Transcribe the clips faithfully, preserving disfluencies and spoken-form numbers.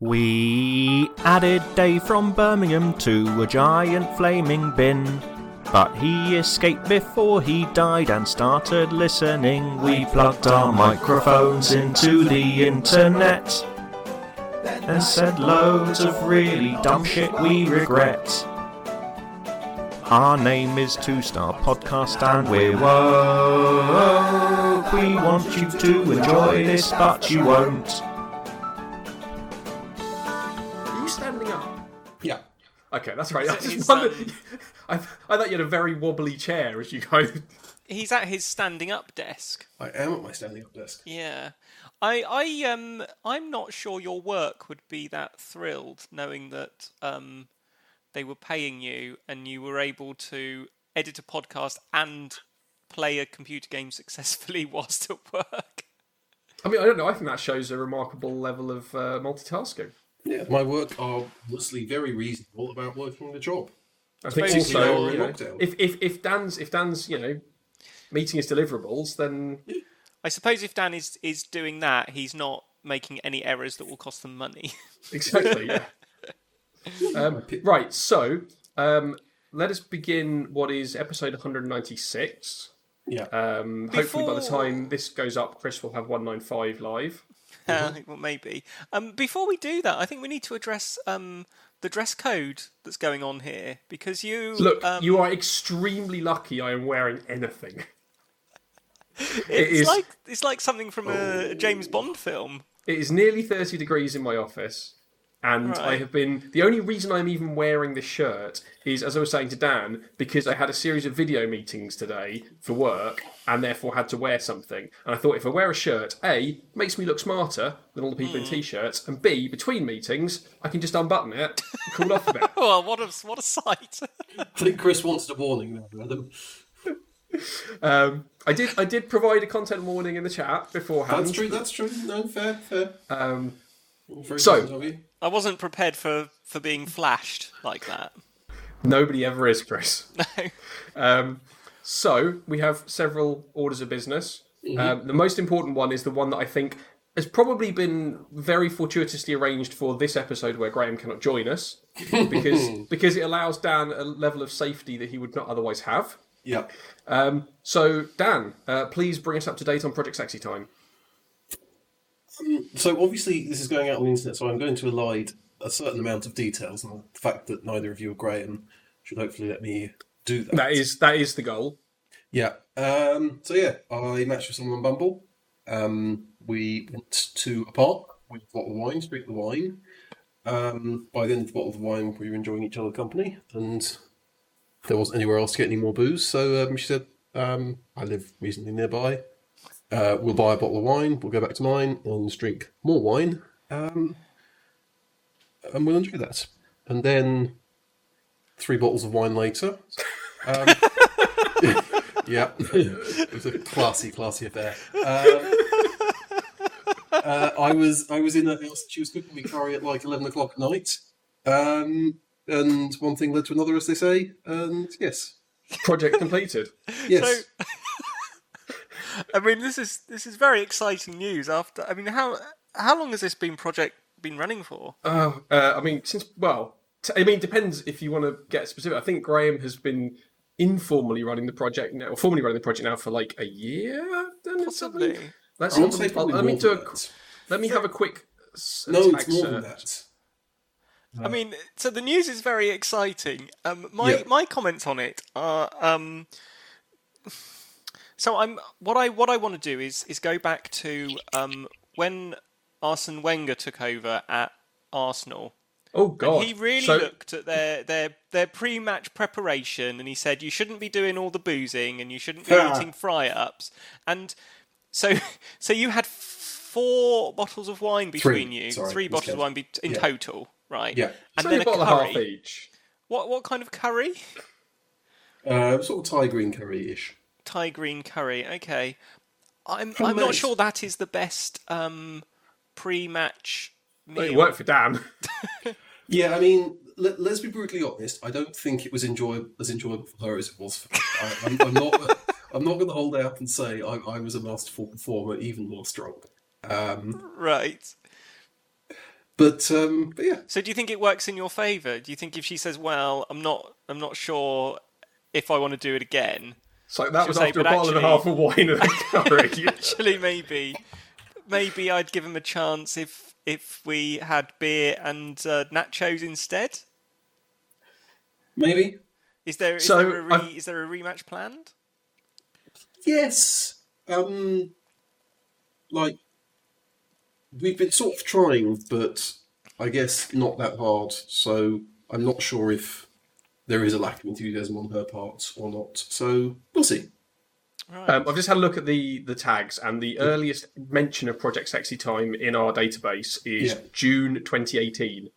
We added Dave from Birmingham to a giant flaming bin, but he escaped before he died and started listening. We plugged our microphones into the internet and said loads of really dumb shit we regret. Our name is Two Star Podcast and we're woke. We want you to enjoy this but you won't. Okay, that's right. I just wondered, um, I, I thought you had a very wobbly chair as you go. He's at his standing up desk. I am at my standing up desk. Yeah, I, I, um, I'm not sure your work would be that thrilled knowing that um, they were paying you and you were able to edit a podcast and play a computer game successfully whilst at work. I mean, I don't know. I think that shows a remarkable level of uh, multitasking. Yeah, my work are mostly very reasonable about working the job. I think also, you know, if if if Dan's if Dan's you know meeting his deliverables, then I suppose if Dan is, is doing that, he's not making any errors that will cost them money. Exactly. Yeah. um, right. So um, let us begin. What is episode one hundred ninety-six? Yeah. Um, Before... Hopefully, by the time this goes up, Chris will have one ninety-five live. Uh, well, maybe. Um, before we do that, I think we need to address um, the dress code that's going on here, because you look. Um, you are extremely lucky. I am wearing anything. it's it is, like it's like something from oh, a James Bond film. It is nearly thirty degrees in my office, and right. I have been. The only reason I'm even wearing this shirt is, as I was saying to Dan, because I had a series of video meetings today for work. And therefore had to wear something. And I thought if I wear a shirt, A, makes me look smarter than all the people mm. in T-shirts, and B, between meetings, I can just unbutton it and cool off a bit. Well, what a, what a sight. I think Chris wants the warning there, Adam. um, I did I did provide a content warning in the chat beforehand. That's true, that's true. No, fair, fair. Um, so, I wasn't prepared for, for being flashed like that. Nobody ever is, Chris. No. Um... So, we have several orders of business. Mm-hmm. Um, the most important one is the one that I think has probably been very fortuitously arranged for this episode where Graham cannot join us, because because it allows Dan a level of safety that he would not otherwise have. Yeah. Um, so, Dan, uh, please bring us up to date on Project Sexy Time. Um, so, obviously, this is going out on the internet, so I'm going to elide a certain amount of details, and the fact that neither of you are Graham should hopefully let me... do that. That is that is the goal. Yeah. Um, so yeah, I matched with someone on Bumble. Um, we went to a park with a bottle of wine, drink the wine. Um, by the end of the bottle of wine, we were enjoying each other's company, and there wasn't anywhere else to get any more booze. So um, she said, um, "I live reasonably nearby. Uh, we'll buy a bottle of wine. We'll go back to mine and drink more wine, um, and we'll enjoy that." And then. Three bottles of wine later. Um, yeah, it was a classy, classy affair. Uh, uh, I was I was in her house. She was cooking me curry at like eleven o'clock at night, um, and one thing led to another, as they say. And yes, project completed. Yes. So, I mean, this is this is very exciting news. After I mean, how how long has this been project been running for? Oh, uh, uh, I mean, since well. I mean, it depends if you want to get specific. I think Graham has been informally running the project now, or formally running the project now for like a year. Then possibly. That's not say probably let me do a, Let me have a quick. No, it's more than that. I mean, so the news is very exciting. Um, my yeah. my comments on it are. Um, so I'm what I what I want to do is is go back to um, when Arsene Wenger took over at Arsenal. Oh God! And he really so... looked at their, their their pre-match preparation, and he said you shouldn't be doing all the boozing, and you shouldn't be eating fry-ups. And so, so you had four bottles of wine between three. you, Sorry, three bottles kidding. of wine be- in yeah. total, right? Yeah, and so then a bottle curry. Half each. What what kind of curry? Uh, sort of Thai green curry-ish. Thai green curry. Okay, I'm From I'm those. not sure that is the best um, pre-match. Well, it worked for Dan. Yeah, I mean, let, let's be brutally honest. I don't think it was enjoyable, as enjoyable for her as it was for me. I, I'm, I'm not. I'm not going to hold out and say I, I was a masterful performer, even more strong. Um, right. But, um, but yeah. So do you think it works in your favour? Do you think if she says, "Well, I'm not, I'm not sure if I want to do it again," so that was after say, a bottle actually, and a half of wine. And a actually, maybe, maybe I'd give him a chance if if we had beer and uh, nachos instead. Maybe. Is there is, so, there, a re, I... is there a rematch planned? Yes. Um, like. We've been sort of trying, but I guess not that hard. So I'm not sure if there is a lack of enthusiasm on her part or not. So we'll see. Right. Um, I've just had a look at the, the tags, and the earliest mention of Project Sexy Time in our database is yeah. June twenty eighteen.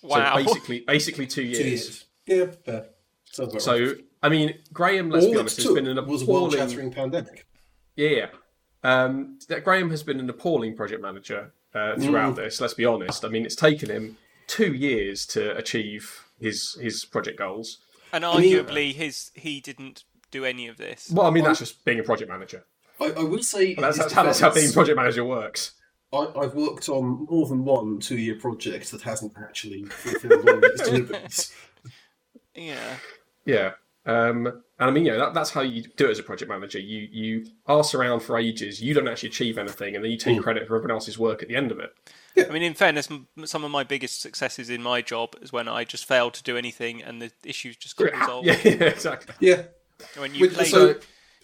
Wow. So basically, basically two years. Two years. Yeah, fair. Sounds right. So, I mean, Graham, let's All be honest, has been an appalling... was a world-shattering pandemic. Yeah, yeah. Um, Graham has been an appalling project manager. Uh, throughout mm. this, let's be honest. I mean, it's taken him two years to achieve his his project goals, and arguably, yeah. his he didn't do any of this. Well, I mean, that's I, just being a project manager. I, I will say that's, that's, defense, how, that's how being project manager works. I, I've worked on more than one two-year project that hasn't actually fulfilled all its deliveries. Yeah, yeah, um, and I mean, yeah, that, that's how you do it as a project manager. You you arse around for ages, you don't actually achieve anything, and then you take mm. credit for everyone else's work at the end of it. Yeah. I mean, in fairness, some of my biggest successes in my job is when I just failed to do anything and the issues just got resolved. Yeah, yeah, exactly. Yeah. When you Which, played, so,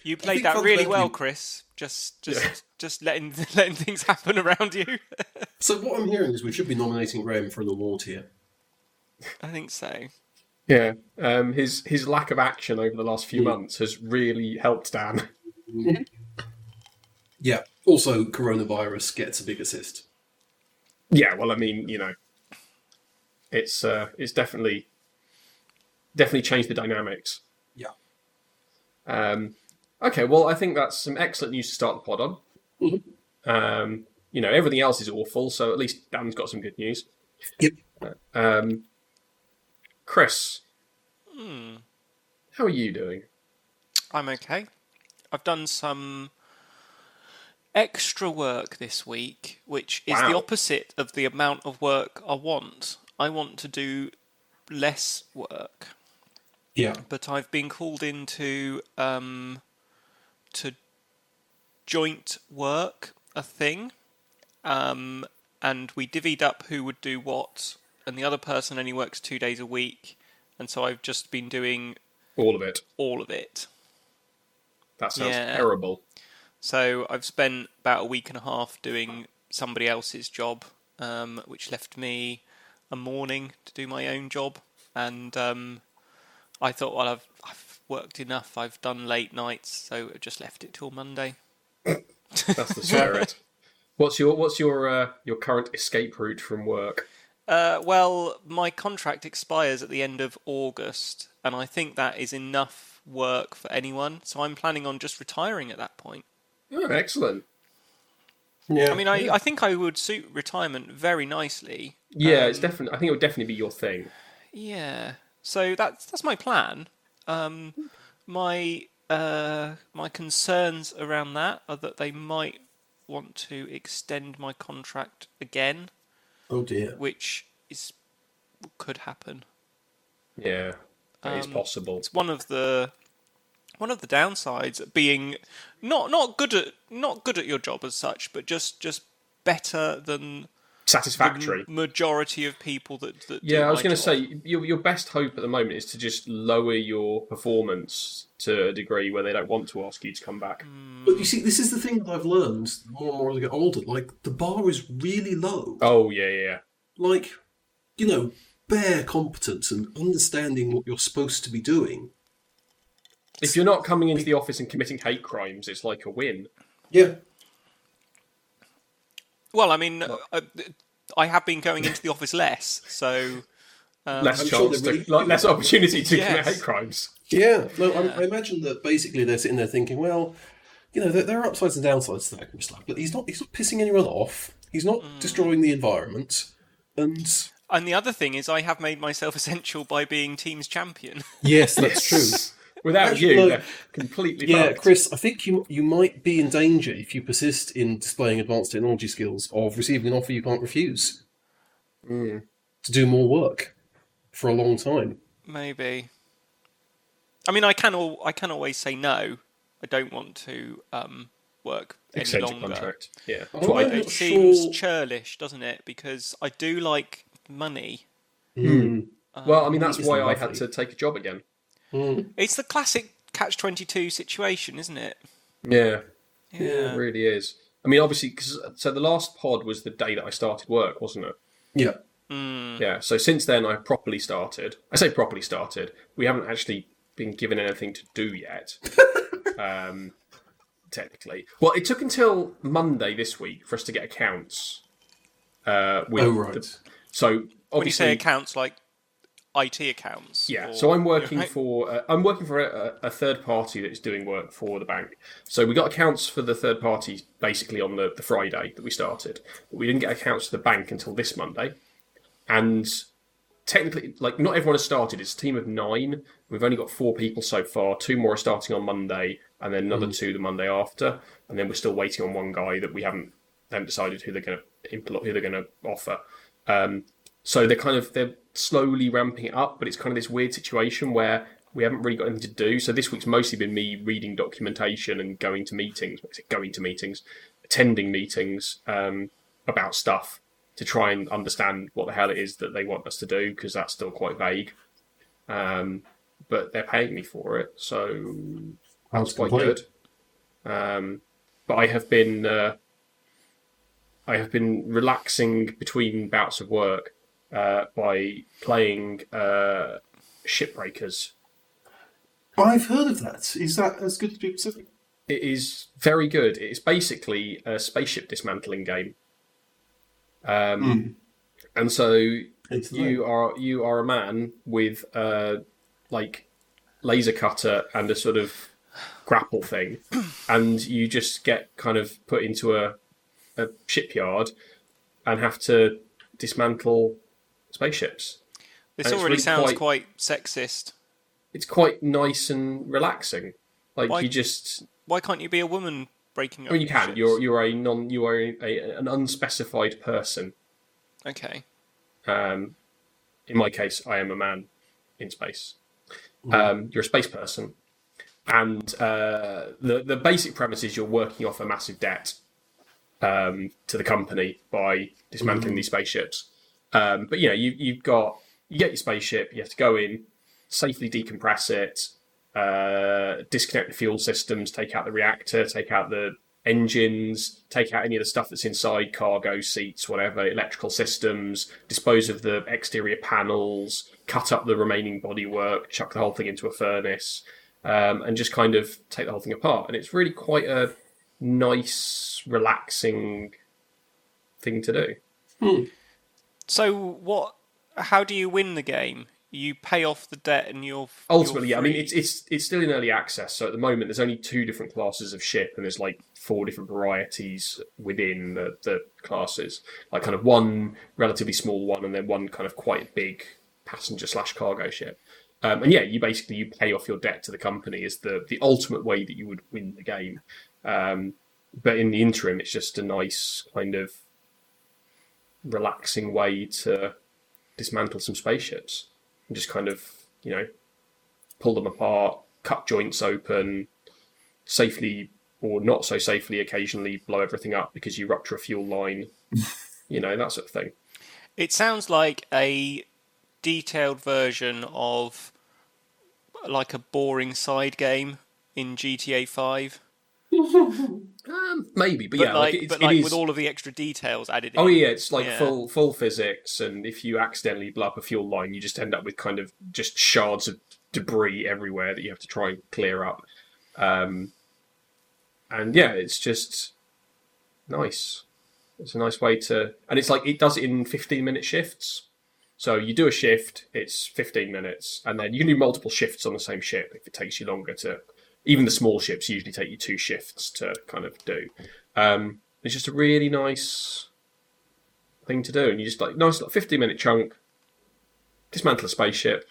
you played that really well, Chris. Just just yeah. just letting letting things happen around you. So what I'm hearing is we should be nominating Graham for an award here. I think so. Yeah, um, his his lack of action over the last few mm. months has really helped Dan. Mm. Yeah, also coronavirus gets a big assist. Yeah, well, I mean, you know, it's uh, it's definitely definitely changed the dynamics. Yeah. Um, okay, well, I think that's some excellent news to start the pod on. Mm-hmm. Um, you know, everything else is awful, so at least Dan's got some good news. Yep. Um. Chris, hmm. how are you doing? I'm okay. I've done some extra work this week, which wow. is the opposite of the amount of work I want. I want to do less work. Yeah. But I've been called into um, to joint work a thing, um, and we divvied up who would do what. And the other person only works two days a week, and so I've just been doing all of it. All of it. That sounds yeah. terrible. So I've spent about a week and a half doing somebody else's job, um, which left me a morning to do my own job. And um, I thought, well, I've, I've worked enough. I've done late nights, so I just left it till Monday. That's the spirit. What's your What's your uh, your current escape route from work? Uh, well, my contract expires at the end of August, and I think that is enough work for anyone. So I'm planning on just retiring at that point. Oh, excellent. Yeah. I mean, I, yeah. I think I would suit retirement very nicely. Yeah, um, it's definitely. I think it would definitely be your thing. Yeah. So that's that's my plan. Um, my uh, my concerns around that are that they might want to extend my contract again. Oh dear. Which is could happen. Yeah, that um, is possible. It's one of the one of the downsides of being not not good at not good at your job as such, but just, just better than satisfactory the majority of people that. that yeah, do I was going to say your your best hope at the moment is to just lower your performance to a degree where they don't want to ask you to come back. But you see, this is the thing that I've learned the more and more as I get older. Like, the bar is really low. Oh, yeah, yeah. Like, you know, bare competence and understanding what you're supposed to be doing. If you're not coming into the office and committing hate crimes, it's like a win. Yeah. Well, I mean, I, I have been going into the office less, so... Um, less I'm chance, sure really to, like, less opportunity to yes. commit hate crimes. Yeah, no, yeah. I, I imagine that basically they're sitting there thinking, well, you know, there, there are upsides and downsides to that kind of stuff, but he's not, he's not pissing anyone off, he's not mm. destroying the environment, and... And the other thing is I have made myself essential by being team's champion. Yes, that's true. Without Actually, you, no, they're completely Yeah, fucked. Chris, I think you you might be in danger if you persist in displaying advanced technology skills of receiving an offer you can't refuse. mm, to do more work for a long time. Maybe. I mean, I can al- I can always say no. I don't want to um, work any longer. Contract. Yeah. Oh, I, it seems sure. churlish, doesn't it? Because I do like money. Mm. Um, well, I mean, that's why I had to take a job again. Mm. It's the classic catch twenty-two situation, isn't it? Yeah. Yeah, yeah it really is. I mean, obviously, cause, so the last pod was the day that I started work, wasn't it? Yeah. Mm. Yeah, so since then I've properly started. I say properly started. We haven't actually been given anything to do yet, um, technically. Well, it took until Monday this week for us to get accounts. Uh, with oh, right. The, so when you say accounts, like I T accounts? Yeah, or, so I'm working for uh, I'm working for a, a third party that's doing work for the bank. So we got accounts for the third party basically on the, the Friday that we started. But we didn't get accounts for the bank until this Monday. And technically, like, not everyone has started. It's a team of nine. We've only got four people so far. Two more are starting on Monday, and then another mm. two the Monday after. And then we're still waiting on one guy that we haven't haven't decided who they're going to impl- who they're going to offer. Um, so they're kind of they're slowly ramping it up, but it's kind of this weird situation where we haven't really got anything to do. So this week's mostly been me reading documentation and going to meetings, going to meetings, attending meetings um, about stuff, to try and understand what the hell it is that they want us to do, because that's still quite vague. Um, but they're paying me for it, so that's quite good. Um, but I have been uh, I have been relaxing between bouts of work uh, by playing uh, Shipbreakers. I've heard of that. Is that as good as people say? It is very good. It is basically a spaceship dismantling game. Um, mm. And so you are you are a man with uh, like laser cutter and a sort of grapple thing, and you just get kind of put into a, a shipyard and have to dismantle spaceships. This and already really sounds quite, quite sexist. It's quite nice and relaxing. Like why, you just why can't you be a woman? Breaking up. Well, you can. Ships. You're you're a non. You are a, a, an unspecified person. Okay. Um, in my case, I am a man in space. Mm. Um, you're a space person, and uh, the the basic premise is you're working off a massive debt um, to the company by dismantling mm. these spaceships. Um, but you know, you you've got you get your spaceship. You have to go in, safely decompress it. Uh, disconnect the fuel systems, take out the reactor, take out the engines, take out any of the stuff that's inside, cargo, seats, whatever, electrical systems, dispose of the exterior panels, cut up the remaining bodywork, chuck the whole thing into a furnace, um, and just kind of take the whole thing apart. And it's really quite a nice, relaxing thing to do. Hmm. So what? How do you win the game? You pay off the debt and you're ultimately, you're yeah. I mean, it's it's it's still in early access, so at the moment there's only two different classes of ship, and there's like four different varieties within the, the classes, like kind of one relatively small one, and then one kind of quite big passenger slash cargo ship. Um, and yeah, you basically you pay off your debt to the company is the the ultimate way that you would win the game. Um, but in the interim, it's just a nice kind of relaxing way to dismantle some spaceships. And just kind of, you know, pull them apart, cut joints open, safely or not so safely occasionally blow everything up because you rupture a fuel line, you know, that sort of thing. It sounds like a detailed version of like a boring side game in G T A five. um, maybe, but, but yeah, like, like but like is... with all of the extra details added. Oh in. yeah, it's like yeah. full full physics, and if you accidentally blow up a fuel line, you just end up with kind of just shards of debris everywhere that you have to try and clear up. Um, and yeah, it's just nice. It's a nice way to, and it's like it does it in fifteen minute shifts. So you do a shift, it's fifteen minutes, and then you can do multiple shifts on the same ship if it takes you longer to. Even the small ships usually take you two shifts to kind of do. Um, it's just a really nice thing to do. And you just like, nice little fifteen minute chunk, dismantle a spaceship,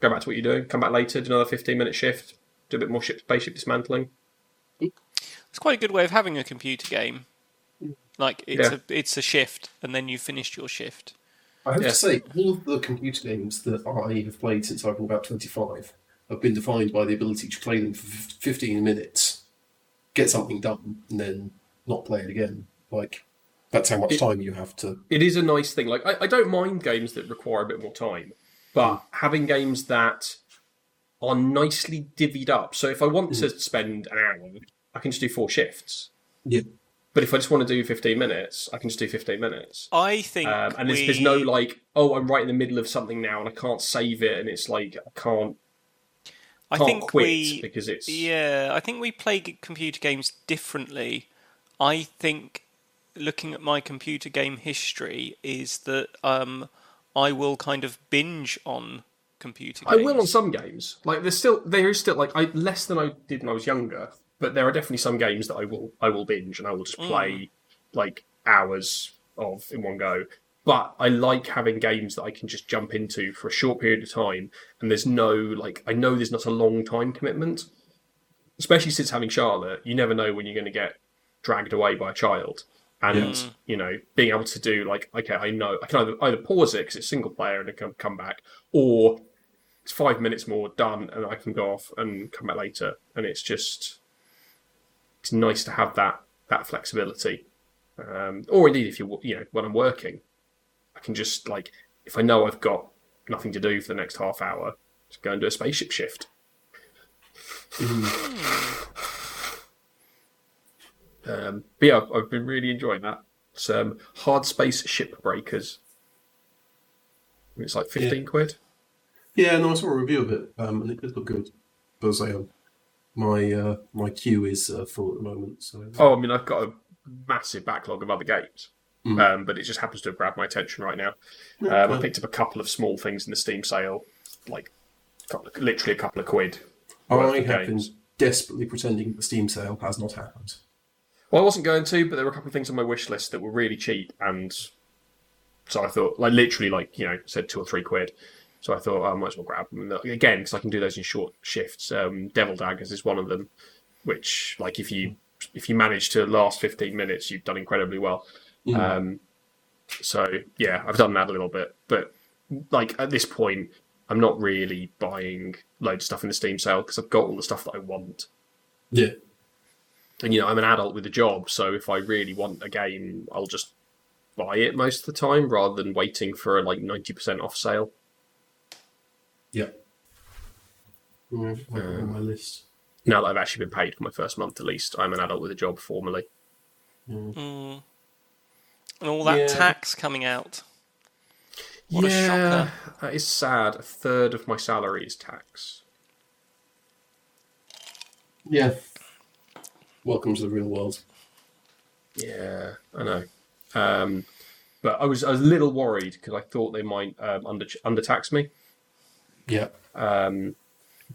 go back to what you're doing, come back later, do another fifteen minute shift, do a bit more ship spaceship dismantling. It's quite a good way of having a computer game. Like it's yeah. a it's a shift, and then you've finished your shift. I have yeah. to say, all of the computer games that I have played since I've been about twenty-five have been defined by the ability to play them for fifteen minutes, get something done, and then not play it again. Like, that's how much it, time you have to... It is a nice thing. Like, I, I don't mind games that require a bit more time, but having games that are nicely divvied up. So if I want mm. to spend an hour, I can just do four shifts. Yeah. But if I just want to do fifteen minutes, I can just do fifteen minutes. I think um, And we... there's, there's no, like, oh, I'm right in the middle of something now and I can't save it, and it's like, I can't, I can't think quit we... because it's... Yeah, I think we play computer games differently. I think, looking at my computer game history, is that um, I will kind of binge on computer games. I will on some games. Like, there's still, there is still, like, I less than I did when I was younger. But there are definitely some games that I will I will binge and I will just play mm. like hours of in one go. But I like having games that I can just jump into for a short period of time, and there's no, like, I know there's not a long time commitment. Especially since having Charlotte, you never know when you're going to get dragged away by a child. And mm. you know, being able to do, like, okay, I know I can either, either pause it because it's single player and I can come back, or it's five minutes more done and I can go off and come back later. And it's just. It's nice to have that that flexibility, um, or indeed, if you you know when I'm working, I can just, like, if I know I've got nothing to do for the next half hour, just go and do a spaceship shift. um, but yeah, I've, I've been really enjoying that. It's um, Hard Space Shipbreakers. It's like fifteen yeah. quid. Yeah, no, I saw a review of it, um, and it did look good. But as I am. My uh, my queue is uh, full at the moment. So. Oh, I mean, I've got a massive backlog of other games, mm. um, but it just happens to have grabbed my attention right now. Okay. Um, I picked up a couple of small things in the Steam sale, like couple of, literally a couple of quid. I have games. been desperately pretending the Steam sale has not happened. Well, I wasn't going to, but there were a couple of things on my wish list that were really cheap, and so I thought, like, literally, like, you know, said two or three quid. So I thought, oh, I might as well grab them. Again, because I can do those in short shifts. Um, Devil Daggers is one of them, which, like, if you if you manage to last fifteen minutes, you've done incredibly well. Mm. Um, so, yeah, I've done that a little bit. But, like, at this point, I'm not really buying loads of stuff in the Steam sale because I've got all the stuff that I want. Yeah. And, you know, I'm an adult with a job, so if I really want a game, I'll just buy it most of the time rather than waiting for a, like, ninety percent off sale. Yeah. Um, on my list. Now that I've actually been paid for my first month, at least, I'm an adult with a job formally. Mm. Mm. And all that yeah. tax coming out. What yeah, a shocker. That is sad. A third of my salary is tax. Yeah. Welcome to the real world. Yeah, I know. Um, but I was, I was a little worried because I thought they might um, under undertax me. Yeah, um,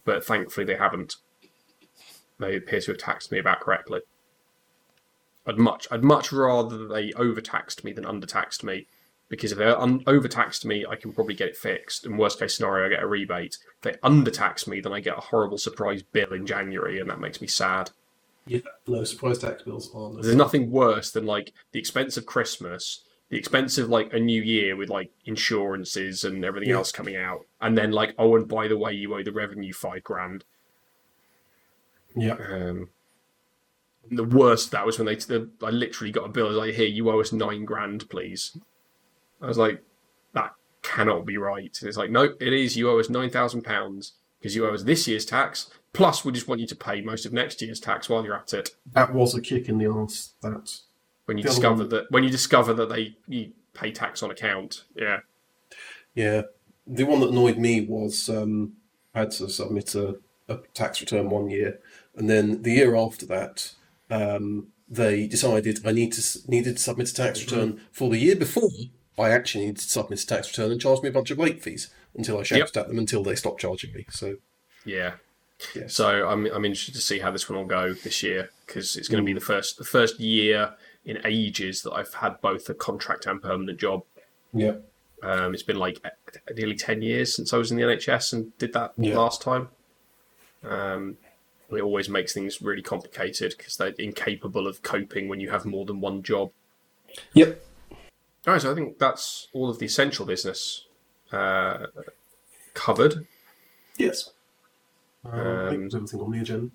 but thankfully they haven't. They appear to have taxed me about correctly. I'd much, I'd much rather they overtaxed me than undertaxed me, because if they un- overtaxed me, I can probably get it fixed. And worst case scenario, I get a rebate. If they undertax me, then I get a horrible surprise bill in January, and that makes me sad. Yeah, no surprise tax bills are. No. There's nothing worse than, like, the expense of Christmas. The expense of, like, a new year with, like, insurances and everything yeah. else coming out. And then, like, oh, and by the way, you owe the revenue five grand. Yeah. Um, the worst of that was when they, the, I literally got a bill. I was like, here, you owe us nine grand, please. I was like, that cannot be right. And it's like, no, it is. You owe us nine thousand pounds because you owe us this year's tax. Plus, we just want you to pay most of next year's tax while you're at it. That was a kick in the arse, that. When you the discover one... that when you discover that they you pay tax on account, yeah, yeah. The one that annoyed me was um, I had to submit a, a tax return one year, and then the year after that, um, they decided I need to needed to submit a tax return mm-hmm. for the year before. I actually needed to submit a tax return and charged me a bunch of late fees until I shouted yep. at them until they stopped charging me. So yeah. yeah, so I'm I'm interested to see how this one will go this year because it's going to mm. be the first the first year. In ages that I've had both a contract and permanent job. Yeah. Um, it's been like nearly ten years since I was in the N H S and did that yeah. last time. Um, it always makes things really complicated because they're incapable of coping when you have more than one job. Yep. All right, so I think that's all of the essential business uh, covered. Yes. Um, I think there's everything on the agenda.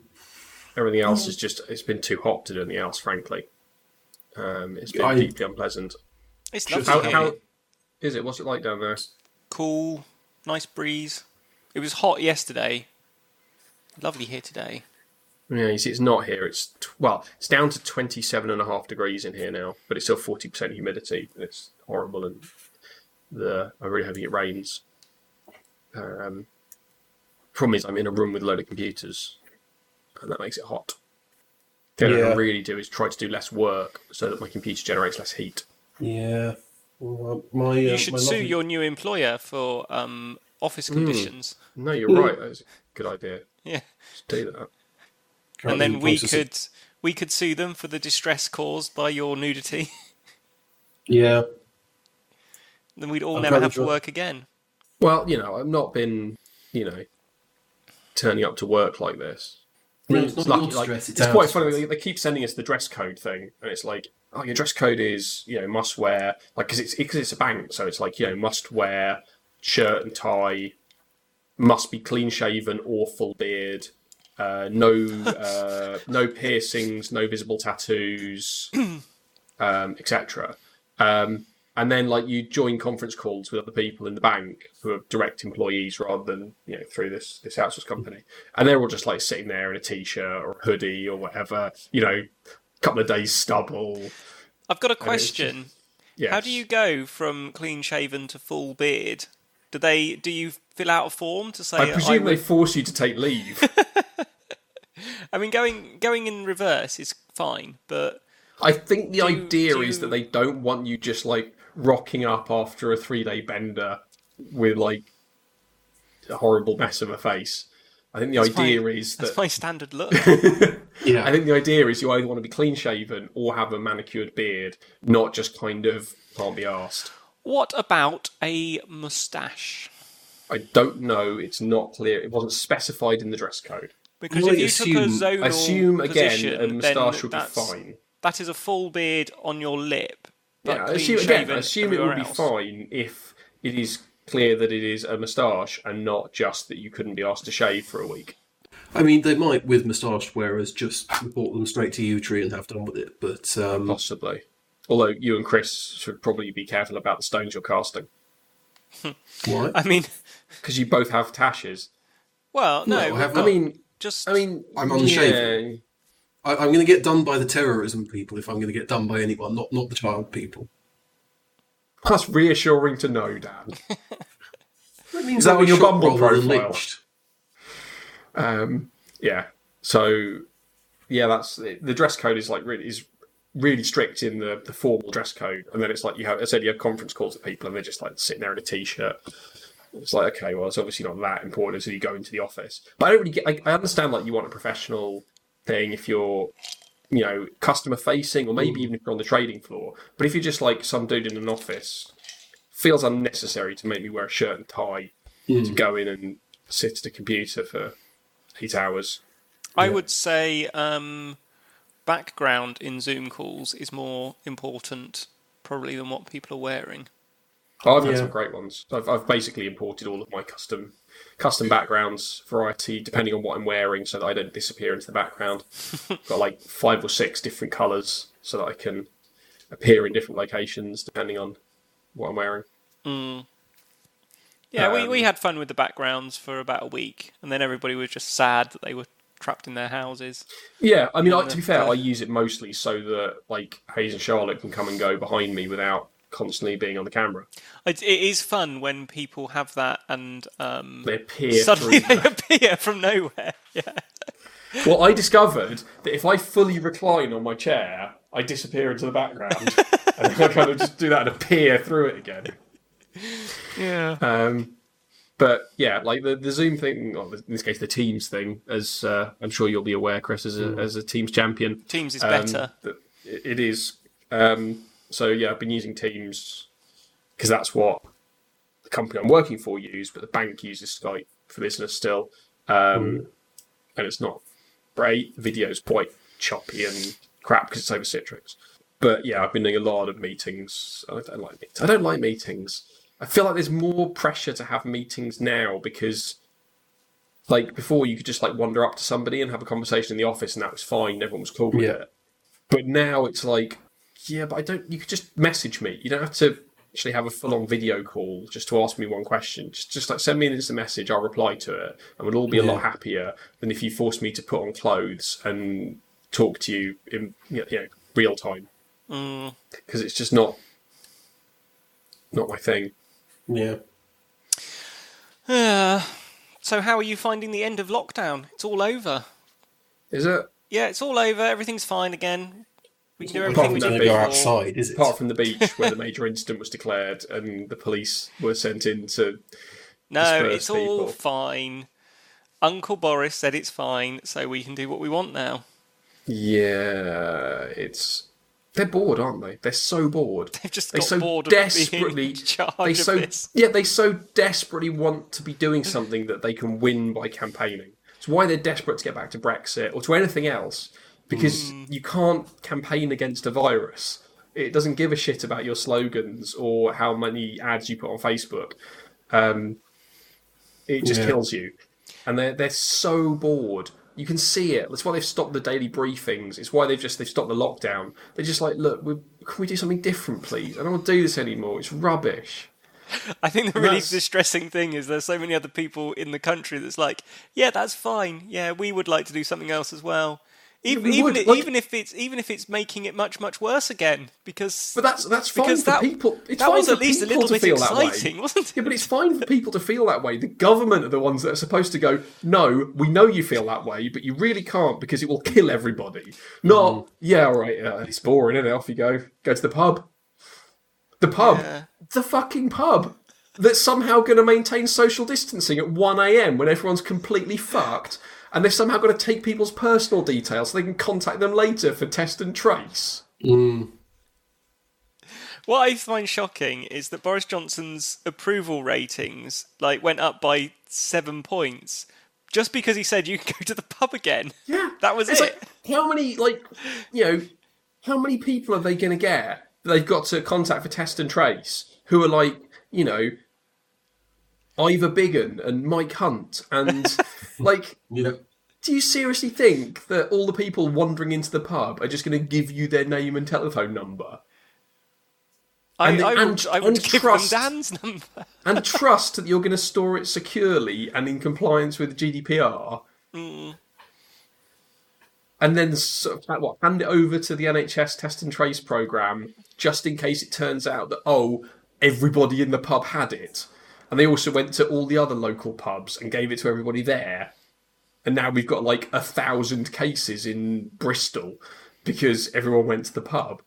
Everything else is just, it's been too hot to do anything else, frankly. Um, it's been I, deeply unpleasant. It's lovely. How, how is it? What's it like down there? Cool, nice breeze. It was hot yesterday. Lovely here today. Yeah, you see, it's not here. It's t- well, it's down to twenty-seven and a half degrees in here now, but it's still forty percent humidity. It's horrible, and the I'm really hoping it rains. Um, problem is, I'm in a room with a load of computers, and that makes it hot. The only thing I can really do is try to do less work so that my computer generates less heat. Yeah. Well, my, uh, you should my sue lovely... your new employer for um, office conditions. Mm. No, you're mm. right. That's a good idea. Yeah. Just do that. Can't and then we could of... we could sue them for the distress caused by your nudity. Yeah. Then we'd all I'm never have to work again. Well, you know, I've not been, you know, turning up to work like this. No, it's, it's, not lucky, like, it's, it's quite funny. They keep sending us the dress code thing, and it's like, oh, your dress code is, you know, must wear, like, because it's because it's a bank, so it's like, you know, must wear shirt and tie, must be clean shaven or full beard. Uh, no, uh, no piercings, no visible tattoos, um, et cetera. Um, and then, like, you join conference calls with other people in the bank who are direct employees rather than, you know, through this this outsource company, and they're all just like sitting there in a t-shirt or a hoodie or whatever. You know, a couple of days stubble. I've got a question. Just, yes. How do you go from clean shaven to full beard? Do they do you fill out a form to say? I presume I they force you to take leave. I mean, going going in reverse is fine, but... I think the do, idea do... is that they don't want you just, like, rocking up after a three-day bender with, like, a horrible mess of a face. I think the that's idea my, is that... That's my standard look. Yeah. I think the idea is you either want to be clean-shaven or have a manicured beard, not just kind of can't be arsed. What about a moustache? I don't know. It's not clear. It wasn't specified in the dress code. Because well, if you assume, took a zonal assume again position, a moustache would be fine. That is a full beard on your lip. Yeah, assume, again, assume it would else. be fine if it is clear that it is a moustache and not just that you couldn't be asked to shave for a week. I mean, they might with moustache wearers just report them straight to U Tree and have done with it, but um... possibly. Although you and Chris should probably be careful about the stones you're casting. Why? I mean, because you both have tashes. Well, no, no I, have I mean. Just, I mean, I'm unshaven. Yeah. I, I'm going to get done by the terrorism people if I'm going to get done by anyone, not not the child people. That's reassuring to know, Dan. That means is that on your Bumble profile? Um, yeah. So, yeah, that's the dress code is like really is really strict in the, the formal dress code, and then it's like you have, I said, you have conference calls with people, and they're just like sitting there in a t-shirt. It's like, okay, well, it's obviously not that important until you go into the office. But I don't really get, like, I understand, like, you want a professional thing if you're, you know, customer facing or maybe even if you're on the trading floor. But if you're just like some dude in an office, feels unnecessary to make me wear a shirt and tie mm. to go in and sit at a computer for eight hours. I yeah. would say um, background in Zoom calls is more important probably than what people are wearing. Oh, I've had yeah. some great ones. I've, I've basically imported all of my custom custom backgrounds variety, depending on what I'm wearing, so that I don't disappear into the background. Got like five or six different colours, so that I can appear in different locations, depending on what I'm wearing. Mm. Yeah, um, we, we had fun with the backgrounds for about a week, and then everybody was just sad that they were trapped in their houses. Yeah, I mean, like, to be fair, uh, I use it mostly so that, like, Hayes and Charlotte can come and go behind me without constantly being on the camera. It is fun when people have that and um, they appear suddenly they that. appear from nowhere. Yeah. Well, I discovered that if I fully recline on my chair, I disappear into the background, and I kind of just do that and appear through it again. Yeah. Um, but yeah, like the, the Zoom thing, or in this case, the Teams thing, as uh, I'm sure you'll be aware, Chris, as a, mm. as a Teams champion, Teams is um, better. It is. Um, So, yeah, I've been using Teams because that's what the company I'm working for use, but the bank uses Skype for business still. Um, mm. And it's not great. The video's quite choppy and crap because it's over Citrix. But yeah, I've been doing a lot of meetings. I don't like meetings. I don't like meetings. I feel like there's more pressure to have meetings now because, like, before you could just like wander up to somebody and have a conversation in the office and that was fine. Everyone was cool with yeah. it. But now it's like, yeah, but I don't. You could just message me. You don't have to actually have a full-on video call just to ask me one question. Just, just like send me an instant message. I'll reply to it, and we'll all be yeah. a lot happier than if you forced me to put on clothes and talk to you in you know, real time. Because mm. it's just not, not my thing. Yeah. Uh, so how are you finding the end of lockdown? It's all over. Is it? Yeah, it's all over. Everything's fine again. We can do everything we can. Outside, is it? Apart from the beach, where the major incident was declared and the police were sent in to. No, it's all fine. Uncle Boris said it's fine, so we can do what we want now. Yeah, it's. They're bored, aren't they? They're so bored. They've just got they so bored of desperately, being in charge they so, of this. Yeah, they so desperately want to be doing something that they can win by campaigning. It's why they're desperate to get back to Brexit or to anything else, because mm. you can't campaign against a virus. It doesn't give a shit about your slogans or how many ads you put on Facebook. Um, it just yeah. kills you. And they're, they're so bored. You can see it. That's why they've stopped the daily briefings. It's why they've just they've stopped the lockdown. They're just like, look, we, can we do something different, please? I don't want to do this anymore. It's rubbish. I think the really that's... distressing thing is there's so many other people in the country that's like, yeah, that's fine. Yeah, we would like to do something else as well. Even we even, like... even if it's even if it's making it much much worse again, because but that's that's fine for that, people. It's that fine was for at least a little bit exciting, wasn't it? Yeah, but it's fine for people to feel that way. The government are the ones that are supposed to go, no, we know you feel that way, but you really can't because it will kill everybody. Not mm. yeah, all right, uh, it's boring, isn't it? Off you go, go to the pub, the pub, yeah. the fucking pub that's somehow going to maintain social distancing at one a.m. when everyone's completely fucked. And they've somehow got to take people's personal details so they can contact them later for test and trace. Mm. What I find shocking is that Boris Johnson's approval ratings like went up by seven points just because he said you can go to the pub again. Yeah, that was it's it. Like, how many like you know how many people are they going to get that they've got to contact for test and trace who are like you know. Ivor Biggin and Mike Hunt and like yeah. do you seriously think that all the people wandering into the pub are just going to give you their name and telephone number? I, and, I would, and, I would and give trust, them Dan's number. And trust that you're going to store it securely and in compliance with G D P R mm. and then sort of, what, hand it over to the N H S test and trace programme just in case it turns out that oh everybody in the pub had it. And they also went to all the other local pubs and gave it to everybody there. And now we've got like a thousand cases in Bristol because everyone went to the pub.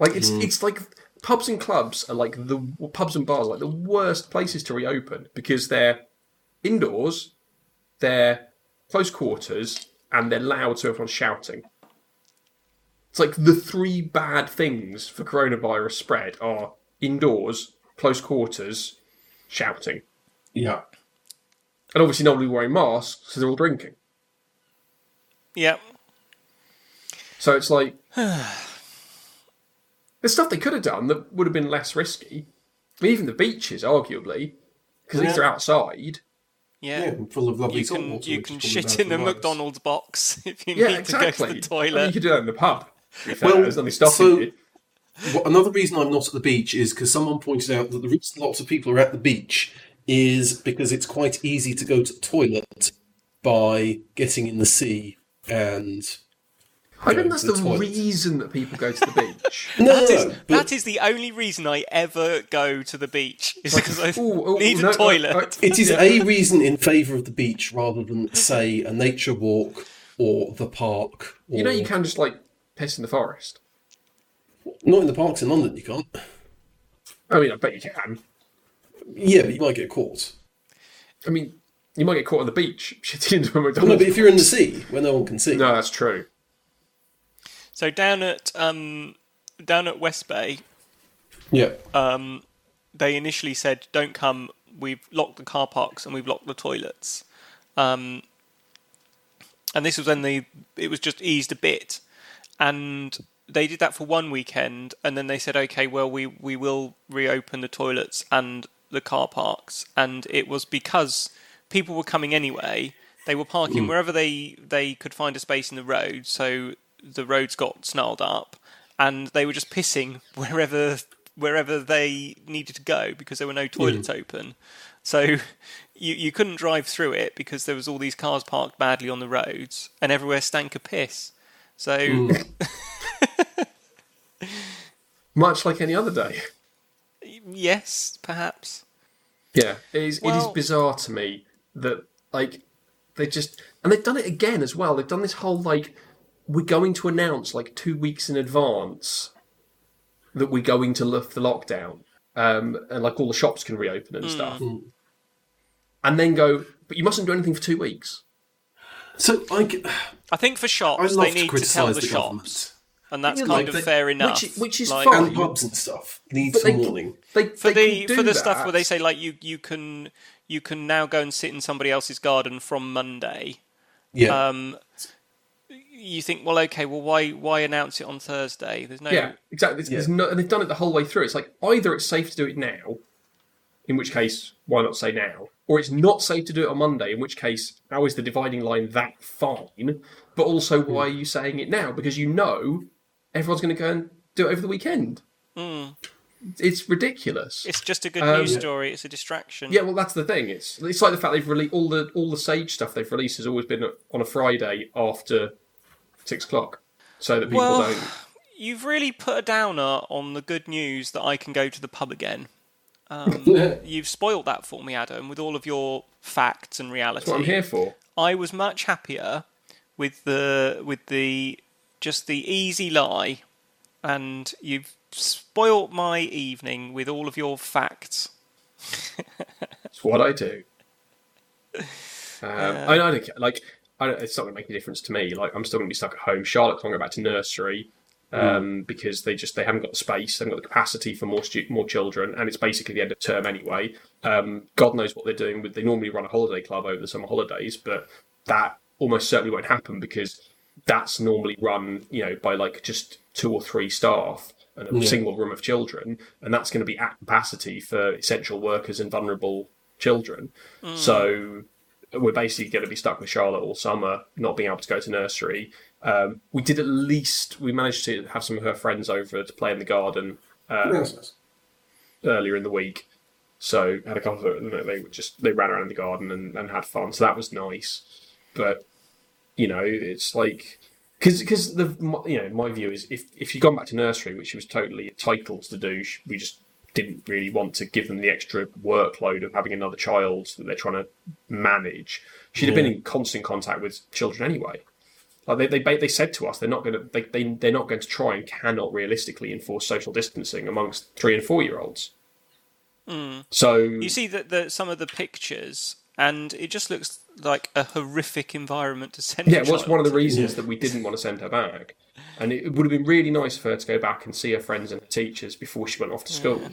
Like it's mm. it's like pubs and clubs are like the pubs and bars are like the worst places to reopen because they're indoors, they're close quarters, and they're loud so everyone's shouting. It's like the three bad things for coronavirus spread are indoors, close quarters, shouting. Yeah. And obviously nobody wearing masks, so they're all drinking. Yeah. So it's like... there's stuff they could have done that would have been less risky. I mean, even the beaches, arguably, because yeah. these are outside. Yeah. yeah full of lovely you can, water, you can shit in a McDonald's box if you yeah, need exactly. to go to the toilet. I mean, you could do that in the pub. Well, there's nothing stopping so... you. Well, another reason I'm not at the beach is because someone pointed out that the reason lots of people are at the beach is because it's quite easy to go to the toilet by getting in the sea and... I think that's the, the reason that people go to the beach. no, that is, but... that is the only reason I ever go to the beach, is because I ooh, ooh, need no, a toilet. I, I, it is a reason in favour of the beach rather than, say, a nature walk or the park. Or... You know you can just, like, piss in the forest. Not in the parks in London, you can't. I mean, I bet you can. Yeah, but you might get caught. I mean, you might get caught on the beach. Shitting into a McDonald's. No, but if you're in the sea, where no one can see. No, that's true. So down at um, down at West Bay, yeah, um, they initially said, "Don't come. We've locked the car parks and we've locked the toilets." Um, and this was when they it was just eased a bit, and they did that for one weekend, and then they said, okay, well, we, we will reopen the toilets and the car parks. And it was because people were coming anyway. They were parking mm. wherever they, they could find a space in the road, so the roads got snarled up, and they were just pissing wherever wherever they needed to go because there were no toilets mm. open. So you you couldn't drive through it because there was all these cars parked badly on the roads, and everywhere stank of piss. So mm. much like any other day. Yes, perhaps. Yeah, it is. Well, it is bizarre to me that, like, they just, and they've done it again as well. They've done this whole, like, we're going to announce, like, two weeks in advance that we're going to lift the lockdown, um, and, like, all the shops can reopen and mm. stuff, and then go, but you mustn't do anything for two weeks. So, like, I think for shops they need to, to tell the, the shops. And that's yeah, kind like of they, fair enough. Which, which is like, fine. And pubs and stuff needs some warning. They, for they the for the that. stuff where they say, like, you you can you can now go and sit in somebody else's garden from Monday. Yeah. Um, you think, well, okay, well, why why announce it on Thursday? There's no. Yeah, exactly. Yeah. No, and they've done it the whole way through. It's like either it's safe to do it now, in which case why not say now, or it's not safe to do it on Monday, in which case how is the dividing line that fine? But also, mm. why are you saying it now? Because you know everyone's going to go and do it over the weekend. Mm. It's ridiculous. It's just a good um, news story. It's a distraction. Yeah, well, that's the thing. It's it's like the fact they've released all the all the Sage stuff they've released has always been on a Friday after six o'clock, so that people well, don't. You've really put a downer on the good news that I can go to the pub again. Um, you've spoiled that for me, Adam, with all of your facts and reality. That's what I'm here for. I was much happier with the with the. Just the easy lie, and you've spoilt my evening with all of your facts. It's what I do. Um, yeah. I, I don't care. Like, I don't, it's not going to make a difference to me. Like, I'm still going to be stuck at home. Charlotte's going to go back to nursery um, mm. because they just they haven't got the space, they haven't got the capacity for more stu- more children, and it's basically the end of term anyway. Um, God knows what they're doing. With, they normally run a holiday club over the summer holidays, but that almost certainly won't happen because that's normally run, you know, by like just two or three staff and a yeah. single room of children, and that's going to be at capacity for essential workers and vulnerable children. Mm. So we're basically going to be stuck with Charlotte all summer, not being able to go to nursery. Um, we did at least, we managed to have some of her friends over to play in the garden um, yes. earlier in the week. So had a couple of them, they just they ran around in the garden and, and had fun. So that was nice, but. You know, it's like because because the my, you know my view is if if she'd gone back to nursery, which she was totally entitled to do, she, we just didn't really want to give them the extra workload of having another child that they're trying to manage. She'd yeah. have been in constant contact with children anyway. Like they they they said to us, they're not going to they, they they're not going to try and cannot realistically enforce social distancing amongst three and four year olds. Mm. So you see that the some of the pictures. And it just looks like a horrific environment to send her back. Yeah, well, it's one of the reasons yeah. that we didn't want to send her back. And it would have been really nice for her to go back and see her friends and her teachers before she went off to school. Yeah.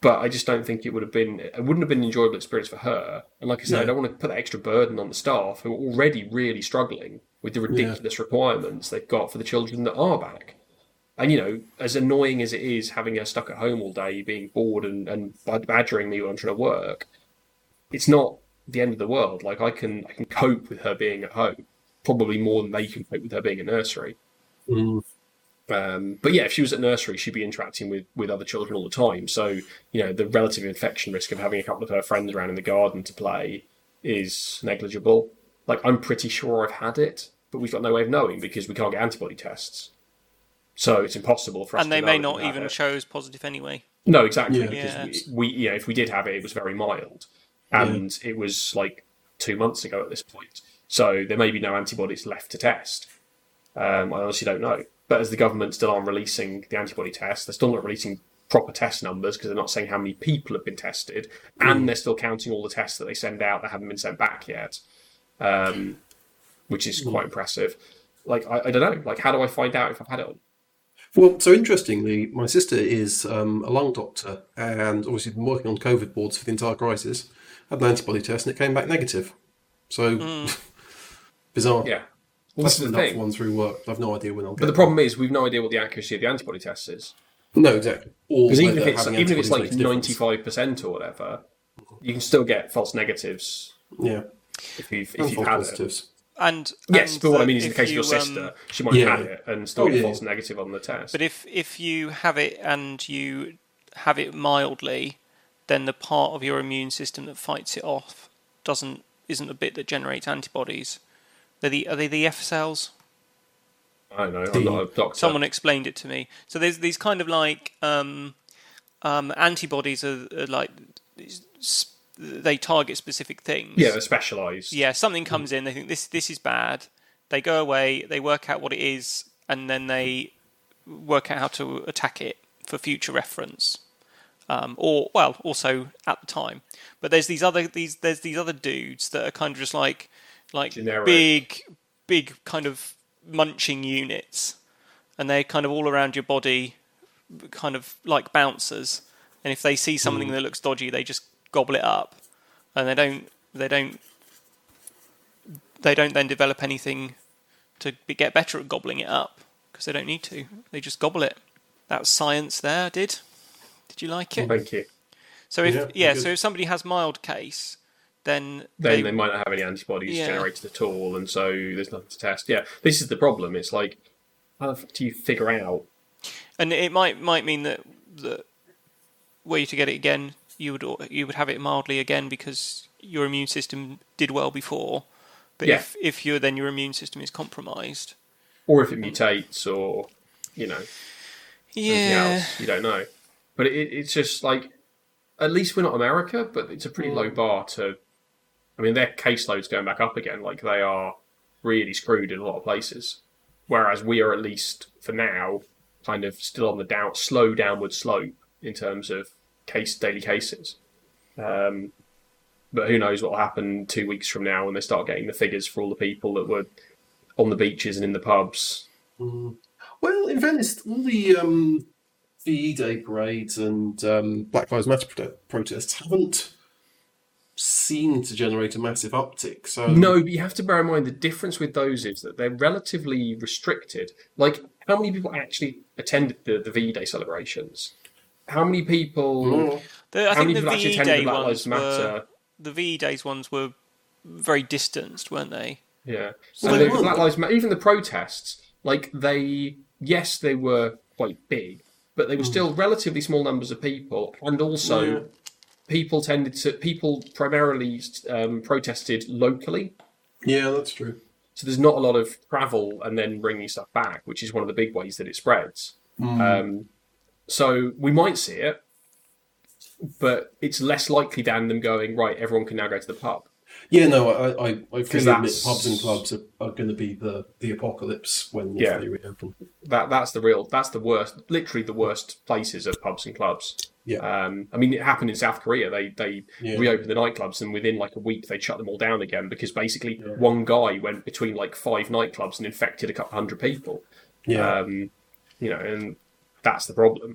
But I just don't think it would have been... It wouldn't have been an enjoyable experience for her. And like I said, yeah. I don't want to put that extra burden on the staff who are already really struggling with the ridiculous yeah. requirements they've got for the children that are back. And, you know, as annoying as it is having her stuck at home all day, being bored and, and badgering me when I'm trying to work, it's not... the end of the world. Like I can, I can cope with her being at home probably more than they can cope with her being at nursery. Mm. Um, but yeah, if she was at nursery, she'd be interacting with with other children all the time. So you know, the relative infection risk of having a couple of her friends around in the garden to play is negligible. Like I'm pretty sure I've had it, but we've got no way of knowing because we can't get antibody tests. So it's impossible for us. And they to may not even it. Chose positive anyway. No, exactly. Yeah. Because yeah. we, we, you know, if we did have it, it was very mild. And yeah. it was like two months ago at this point. So there may be no antibodies left to test. Um, I honestly don't know. But as the government still aren't releasing the antibody tests, they're still not releasing proper test numbers because they're not saying how many people have been tested. Mm. And they're still counting all the tests that they send out that haven't been sent back yet, um, which is mm. quite impressive. Like, I, I don't know. Like, how do I find out if I've had it on? Well, so interestingly, my sister is um, a lung doctor and obviously been working on COVID boards for the entire crisis. Had an antibody test and it came back negative. So, mm. bizarre. Yeah. Listen enough one through work. I've no idea when I'll get. But the problem is we've no idea what the accuracy of the antibody test is. No, exactly. Because even if it's even if it's like ninety-five percent or whatever, you can still get false negatives. Yeah. If you've if you've had it. And yes, and but what I mean is, in the case you, of your sister, um, she might yeah. have it and still oh, yeah. false negative on the test. But if if you have it and you have it mildly, then the part of your immune system that fights it off doesn't isn't the bit that generates antibodies. They're the, are they the F cells? I don't know. I'm not a doctor. Someone explained it to me. So there's these kind of like um, um, antibodies are, are like. Sp- They target specific things. Yeah, they're specialised. Yeah, something comes in, they think this this is bad. They go away, they work out what it is, and then they work out how to attack it for future reference. Um, or well, also at the time. But there's these other these there's these other dudes that are kind of just like like generic. big big kind of munching units, and they're kind of all around your body, kind of like bouncers. And if they see something mm. that looks dodgy, they just gobble it up, and they don't they don't they don't then develop anything to be, get better at gobbling it up, because they don't need to. They just gobble it. That's science there. Did did you like it? Thank you. So if yeah, yeah so if somebody has mild case, then then they, they might not have any antibodies yeah. generated at all, and so there's nothing to test. Yeah, this is the problem. It's like, how do you figure out? And it might might mean that that were you to get it again, you would you would have it mildly again, because your immune system did well before. But yeah. if if you're then your immune system is compromised, or if it mutates, or you know, yeah, anything else, you don't know. But it, it's just like, at least we're not America, but it's a pretty mm. low bar to. I mean, their caseload's going back up again. Like, they are really screwed in a lot of places, whereas we are, at least for now, kind of still on the down slow downward slope in terms of case daily cases, um, but who knows what will happen two weeks from now when they start getting the figures for all the people that were on the beaches and in the pubs. Mm. Well, in Venice, all the um, V E Day parades and um, Black Lives Matter pro- protests haven't seemed to generate a massive uptick. So no, but you have to bear in mind the difference with those is that they're relatively restricted. Like, how many people actually attended the, the V E Day celebrations? How many people? Mm. The, I how think many the people V E Day ones were, the V E Days ones were very distanced, weren't they? Yeah. So well, they were. Black Lives Matter, even the protests, like they, yes, they were quite big, but they were mm. still relatively small numbers of people, and also yeah. people tended to people primarily um, protested locally. Yeah, that's true. So there's not a lot of travel and then bringing stuff back, which is one of the big ways that it spreads. Mm. Um, So we might see it, but it's less likely than them going, right, everyone can now go to the pub. Yeah, no, I I, I fully admit pubs and clubs are, are going to be the, the apocalypse when yeah. they reopen. That that's the real, that's the worst, literally the worst places of pubs and clubs. Yeah. Um, I mean, it happened in South Korea. They they yeah. reopened the nightclubs, and within like a week they shut them all down again, because basically yeah. one guy went between like five nightclubs and infected a couple hundred people. Yeah. Um, you know, and that's the problem.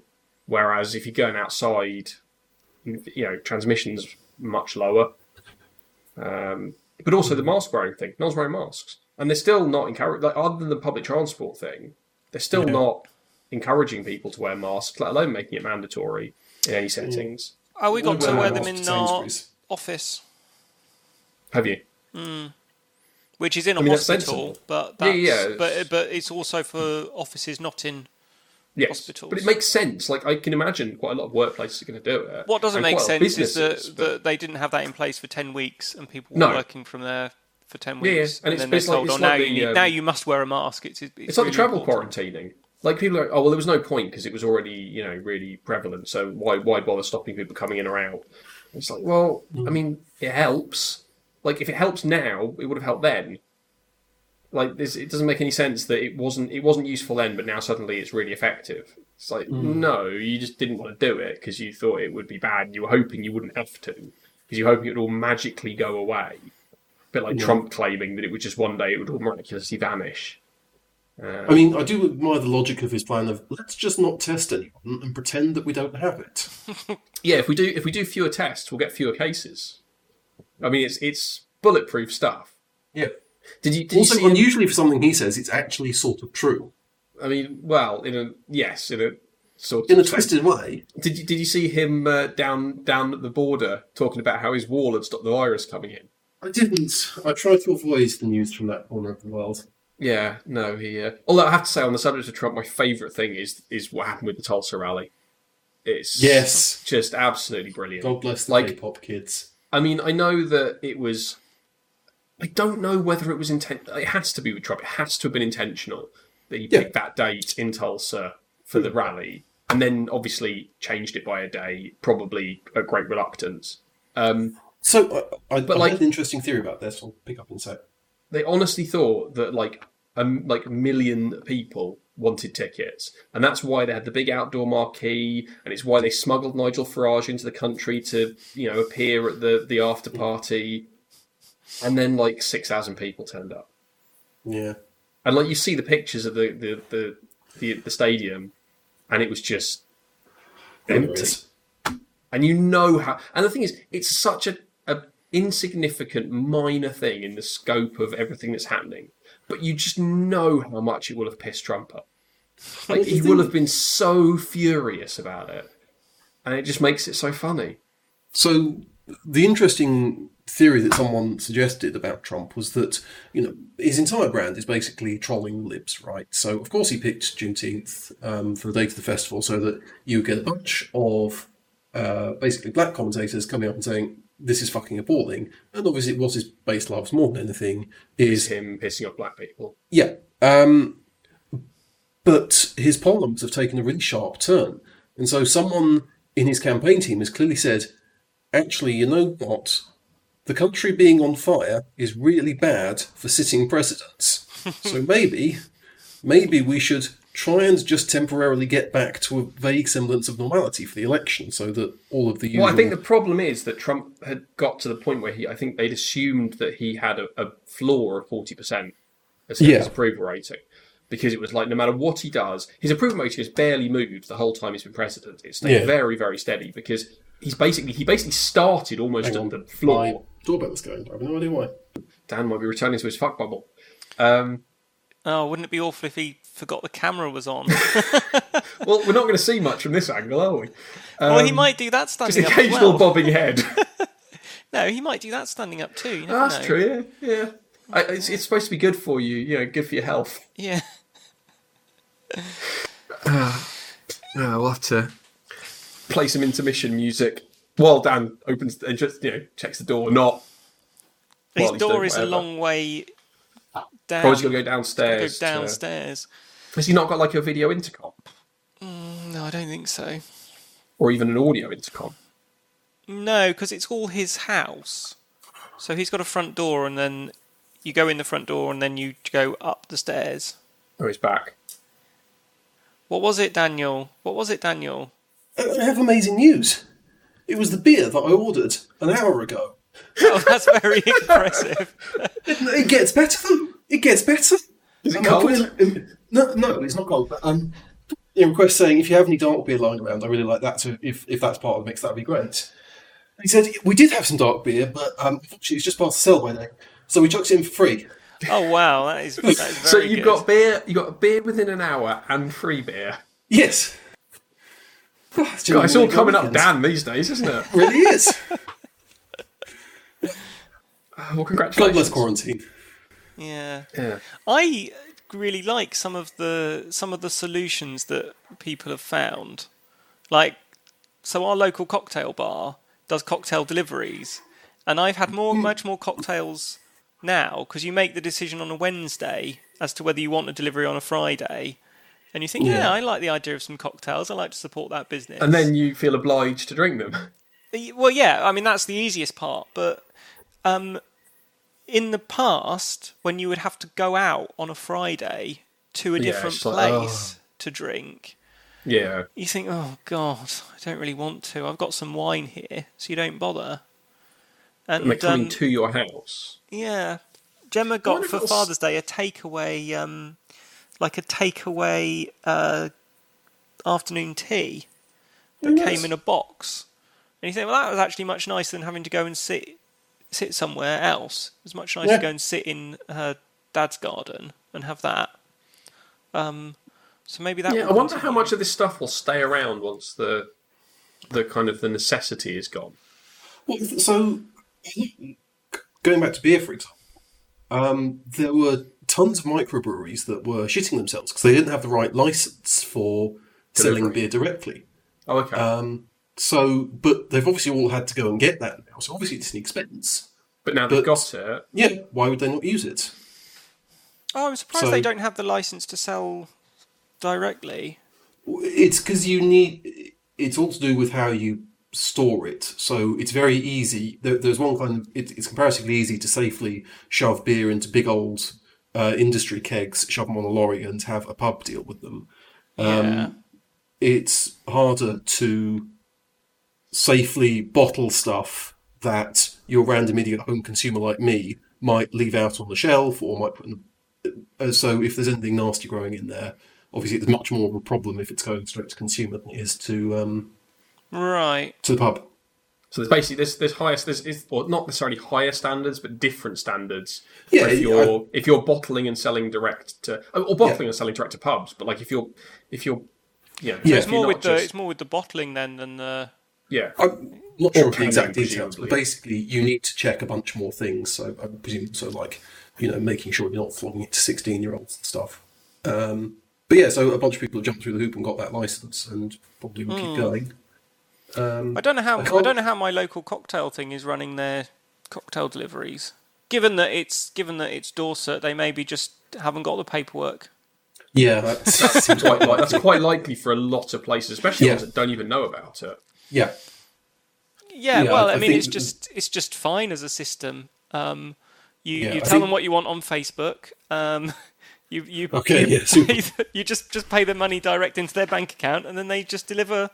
Whereas if you're going outside, you know, transmission's much lower. Um, but also the mask wearing thing. No one's wearing masks. And they're still not encouraged, like, other than the public transport thing, they're still yeah. not encouraging people to wear masks, let alone making it mandatory in any settings. Oh, we got we to wear them in our office. Have you? Mm. Which is in a I mean, hospital, that's but that's, yeah, yeah. But, but it's also for offices not in Yes, hospitals. But it makes sense. Like, I can imagine quite a lot of workplaces are going to do it. What doesn't make sense is that, but... that they didn't have that in place for ten weeks, and people were no. working from there for ten weeks. Yeah, yeah. And, and then they told, like, "Oh, now, like you, the, um... now you must wear a mask." It's it's, it's really like the travel important. quarantining. Like, people are, oh well, there was no point because it was already, you know, really prevalent. So why why bother stopping people coming in or out? And it's like, well, mm. I mean, it helps. Like, if it helps now, it would have helped then. Like, this, it doesn't make any sense that it wasn't it wasn't useful then, but now suddenly it's really effective. It's like, mm. no, you just didn't want to do it because you thought it would be bad, and you were hoping you wouldn't have to, because you were hoping it would all magically go away. A bit like yeah. Trump claiming that it would just one day, it would all miraculously vanish. Um, I mean, I do admire the logic of his plan of, let's just not test anyone and pretend that we don't have it. yeah, if we do if we do fewer tests, we'll get fewer cases. I mean, it's it's bulletproof stuff. Yeah. Did you? Did also, you unusually him? for something he says, it's actually sort of true. I mean, well, in a yes, in a sort of in a twisted way. Did you? Did you see him uh, down down at the border talking about how his wall had stopped the virus coming in? I didn't. I tried to avoid the news from that corner of the world. Yeah, no, he... Uh, although I have to say, on the subject of Trump, my favourite thing is is what happened with the Tulsa rally. It's yes. just absolutely brilliant. God bless the like, K-pop kids. I mean, I know that it was... I don't know whether it was... Inten- it has to be with Trump. It has to have been intentional that he yeah. picked that date in Tulsa for mm. the rally, and then obviously changed it by a day, probably at great reluctance. Um, so, I, I, but I like, had an interesting theory about this. I'll pick up in a sec. They honestly thought that like a like million people wanted tickets, and that's why they had the big outdoor marquee, and it's why they smuggled Nigel Farage into the country to, you know, appear at the, the after party, and then like six thousand people turned up. Yeah, and like you see the pictures of the the the, the, the stadium, and it was just empty, and you know how. And the thing is, it's such a. a insignificant minor thing in the scope of everything that's happening, but you just know how much it will have pissed Trump up. Like, he will have been so furious about it, and it just makes it so funny. So the interesting theory that someone suggested about Trump was that, you know, his entire brand is basically trolling libs, right? So of course he picked Juneteenth um, for the date of the festival so that you get a bunch of uh, basically black commentators coming up and saying, this is fucking appalling. And obviously what his base loves more than anything is... him pissing off black people. Yeah. Um, but his polls have taken a really sharp turn. And so someone in his campaign team has clearly said, actually, you know what? The country being on fire is really bad for sitting presidents. So maybe, maybe we should try and just temporarily get back to a vague semblance of normality for the election so that all of the... Usual... Well, I think the problem is that Trump had got to the point where he, I think they'd assumed that he had a, a floor of forty percent as his yeah. approval rating, because it was like, no matter what he does, his approval rating has barely moved the whole time he's been president. It's stayed yeah. very, very steady, because he's basically he basically started almost Hang at on. the floor. My doorbell's going, I have no idea why. Dan might be returning to his fuck bubble. Um... Oh, wouldn't it be awful if he forgot the camera was on? Well, we're not going to see much from this angle, are we? Um, well, he might do that standing up as well. Just occasional bobbing head. No, he might do that standing up too. You never know. That's true, yeah. yeah. I, it's, it's supposed to be good for you, you know, good for your health. Yeah. uh, no, we'll have to play some intermission music while Dan opens and just, you know, checks the door, not... His door is whatever. a long way... Down. Probably he's got to go downstairs. Go downstairs. To... Has he not got like a video intercom? Mm, no, I don't think so. Or even an audio intercom? No, because it's all his house. So he's got a front door, and then you go in the front door, and then you go up the stairs. Oh, he's back. What was it, Daniel? What was it, Daniel? I have amazing news. It was the beer that I ordered an hour ago. Oh, that's very impressive. It gets better, though. It gets better. Is it um, cold? In, no, no, it's not cold. But, um, the request saying, if you have any dark beer lying around, I really like that. So if, if that's part of the mix, that'd be great. He said, we did have some dark beer, but um, actually it's just past the sell by now. So we chucked it in for free. Oh, wow. That is, that is very So you've good. got beer, you got beer within an hour and free beer. Yes. Oh, it's, God, it's all coming weekends. up Dan these days, isn't it? It really is. Well, congratulations. God bless quarantine. Yeah. yeah. I really like some of the some of the solutions that people have found. Like, so our local cocktail bar does cocktail deliveries, and I've had more, much more cocktails now, because you make the decision on a Wednesday as to whether you want a delivery on a Friday, and you think, yeah, yeah I like the idea of some cocktails. I like to support that business. And then you feel obliged to drink them. Well, yeah. I mean, that's the easiest part, but... Um, in the past, when you would have to go out on a Friday to a different yeah, like, place oh. to drink, yeah, you think, oh, God, I don't really want to. I've got some wine here, so you don't bother. And they're coming um, to your house. Yeah. Gemma got for Father's Day a takeaway, um, like a takeaway uh, afternoon tea that yes. came in a box. And you think, well, that was actually much nicer than having to go and sit... sit somewhere else. It was much nicer yeah. to go and sit in her dad's garden and have that. Um, so maybe that. Yeah, I wonder how much of this stuff will stay around once the the kind of the necessity is gone. Well, so going back to beer, for example, um, there were tons of microbreweries that were shitting themselves because they didn't have the right license for Delivery. selling beer directly. Oh, okay. Um, so, but they've obviously all had to go and get that now. So obviously it's an expense. But now they've but, got it. Yeah. Why would they not use it? Oh, I'm surprised so, they don't have the license to sell directly. It's because you need. It's all to do with how you store it. So it's very easy. There, there's one kind of. It, it's comparatively easy to safely shove beer into big old uh, industry kegs, shove them on a lorry, and have a pub deal with them. Um, yeah. It's harder to safely bottle stuff that your random idiot home consumer like me might leave out on the shelf or might put in the... So if there's anything nasty growing in there, obviously it's much more of a problem if it's going straight to consumer than it is to... Um, right. To the pub. So there's basically, there's, there's higher, there's, or not necessarily higher standards, but different standards. Yeah. If you're, I, if you're bottling and selling direct to... Or bottling yeah. and selling direct to pubs, but like if you're... if you're Yeah, so yeah. It's, more with just... the, it's more with the bottling then than the... Yeah. I'm not sure of the exact details, but basically you need to check a bunch more things. So I presume, so like, you know, making sure you're not flogging it to sixteen-year-olds and stuff. Um, but yeah, so a bunch of people jumped through the hoop and got that license and probably will mm. keep going. Um, I don't know how I, I don't know how my local cocktail thing is running their cocktail deliveries. Given that it's given that it's Dorset, they maybe just haven't got the paperwork. Yeah, that seems quite like, that's quite likely for a lot of places, especially yeah. ones that don't even know about it. Yeah. Yeah, yeah well, I, I mean, think... it's just it's just fine as a system. Um, you yeah, you tell think... them what you want on Facebook. Um, you you okay, you, yeah, pay the, you just just pay the money direct into their bank account, and then they just deliver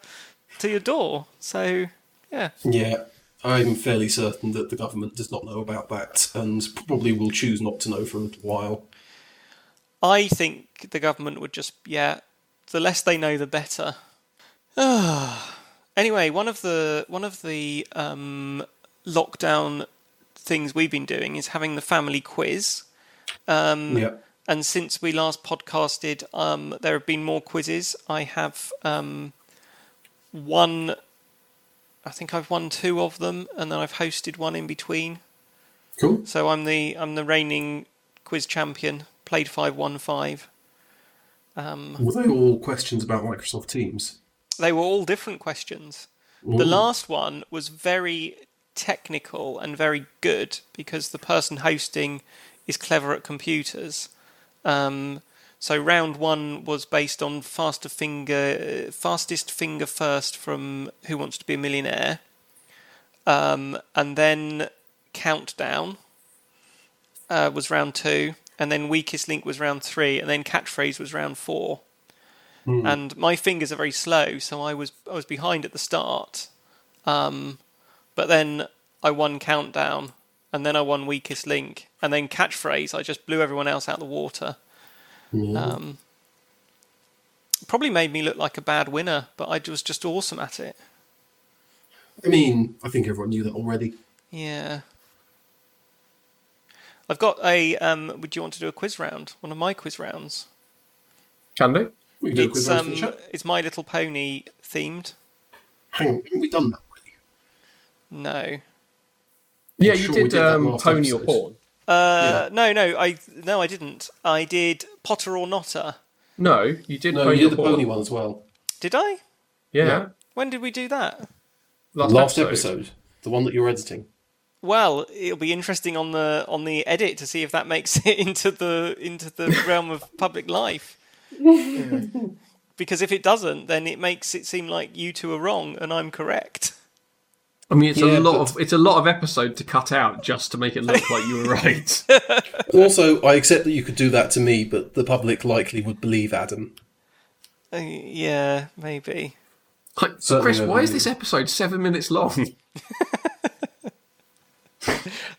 to your door. So yeah. Yeah, I'm fairly certain that the government does not know about that, and probably will choose not to know for a little while. I think the government would just, yeah, the less they know, the better. Anyway, one of the one of the um, lockdown things we've been doing is having the family quiz. Um, yeah. And since we last podcasted, um, there have been more quizzes. I have um, won, I think I've won two of them, and then I've hosted one in between. Cool. So I'm the I'm the reigning quiz champion. Played five one five. Um, were they all questions about Microsoft Teams? They were all different questions. Ooh. The last one was very technical and very good because the person hosting is clever at computers. Um, so round one was based on faster finger, fastest finger first from Who Wants to Be a Millionaire, um, and then Countdown uh, was round two. And then Weakest Link was round three, and then Catchphrase was round four. Mm. And my fingers are very slow, so I was I was behind at the start. Um, but then I won Countdown, and then I won Weakest Link, and then Catchphrase. I just blew everyone else out of the water. Mm. Um, probably made me look like a bad winner, but I was just awesome at it. I mean, I think everyone knew that already. Yeah. I've got a... Um, would you want to do a quiz round? One of my quiz rounds? Can do. We can do a quiz round. Um, it's My Little Pony themed. Hang on, haven't we done that already? No. Yeah, you sure did, did um, Pony episode. Or Porn. Uh, yeah. No, no, I no, I didn't. I did Potter or Notter. No, you did no, Pony you did or Porn. The Pony one as well. Did I? Yeah. yeah. When did we do that? Last, Last episode. episode. The one that you're editing. Well, it'll be interesting on the on the edit to see if that makes it into the into the realm of public life. Yeah. Because if it doesn't, then it makes it seem like you two are wrong and I'm correct. I mean, it's yeah, a lot but... of it's a lot of episode to cut out just to make it look like you were right. Also, I accept that you could do that to me, but the public likely would believe Adam. Uh, yeah, maybe. Like, so Chris, why is this episode seven minutes long?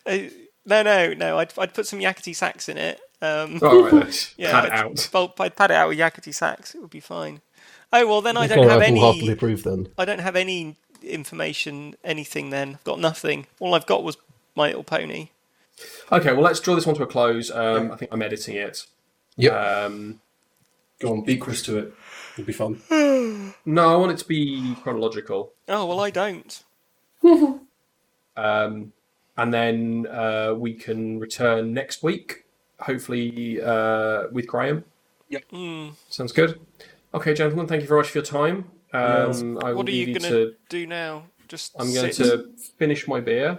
Uh, no, no, no. I'd I'd put some yakety sax in it. Um, oh, right, let's yeah, pad I'd, it out. I'd pad it out with yakety sax. It would be fine. Oh well, then I don't have any. Approve, then. I don't have any information, anything. Then I've got nothing. All I've got was My Little Pony. Okay, well, let's draw this one to a close. Um, yeah. I think I'm editing it. Yep. Um, Go on, be crisp to it. It'll be fun. No, I want it to be chronological. Oh, well, I don't. um, and then uh, we can return next week, hopefully uh, with Graham. Yep. Mm. Sounds good. Okay, gentlemen, thank you very much for your time. Um, yeah. I what are you going to do now? Just I'm going sit. to finish my beer.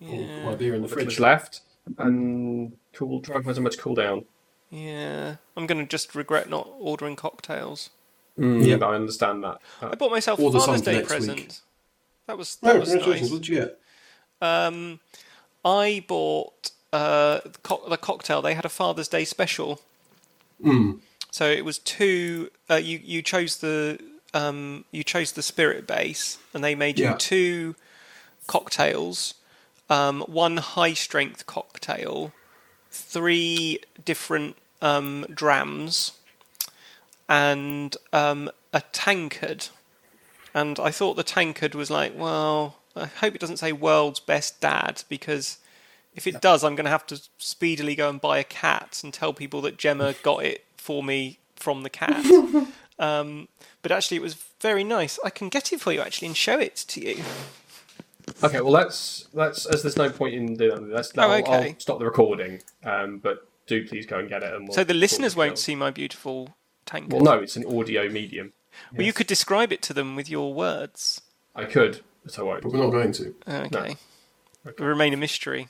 Yeah. My beer in the fridge left, and cool. Try and find somewhere to cool down. Yeah, I'm going to just regret not ordering cocktails. Mm, yeah, I understand that. Uh, I bought myself a Father's Day present. Week. That was that oh, was nice. What did you get? Um, I bought uh the, co- the cocktail. They had a Father's Day special. Mm. So it was two. Uh, you you chose the um you chose the spirit base, and they made yeah. you two cocktails. Um, one high-strength cocktail, three different um, drams, and um, a tankard. And I thought the tankard was like, well, I hope it doesn't say world's best dad, because if it does, I'm going to have to speedily go and buy a cat and tell people that Gemma got it for me from the cat. um, but actually, it was very nice. I can get it for you, actually, and show it to you. Okay, well, let's let's as there's no point in doing that. Let's now oh, okay. I'll stop the recording. Um, but do please go and get it. And we'll so the listeners won't see my beautiful tank. Well, no, it's an audio medium. Well, yes. You could describe it to them with your words. I could, but I won't. But we're not going to. Okay, no. Okay. It will remain a mystery.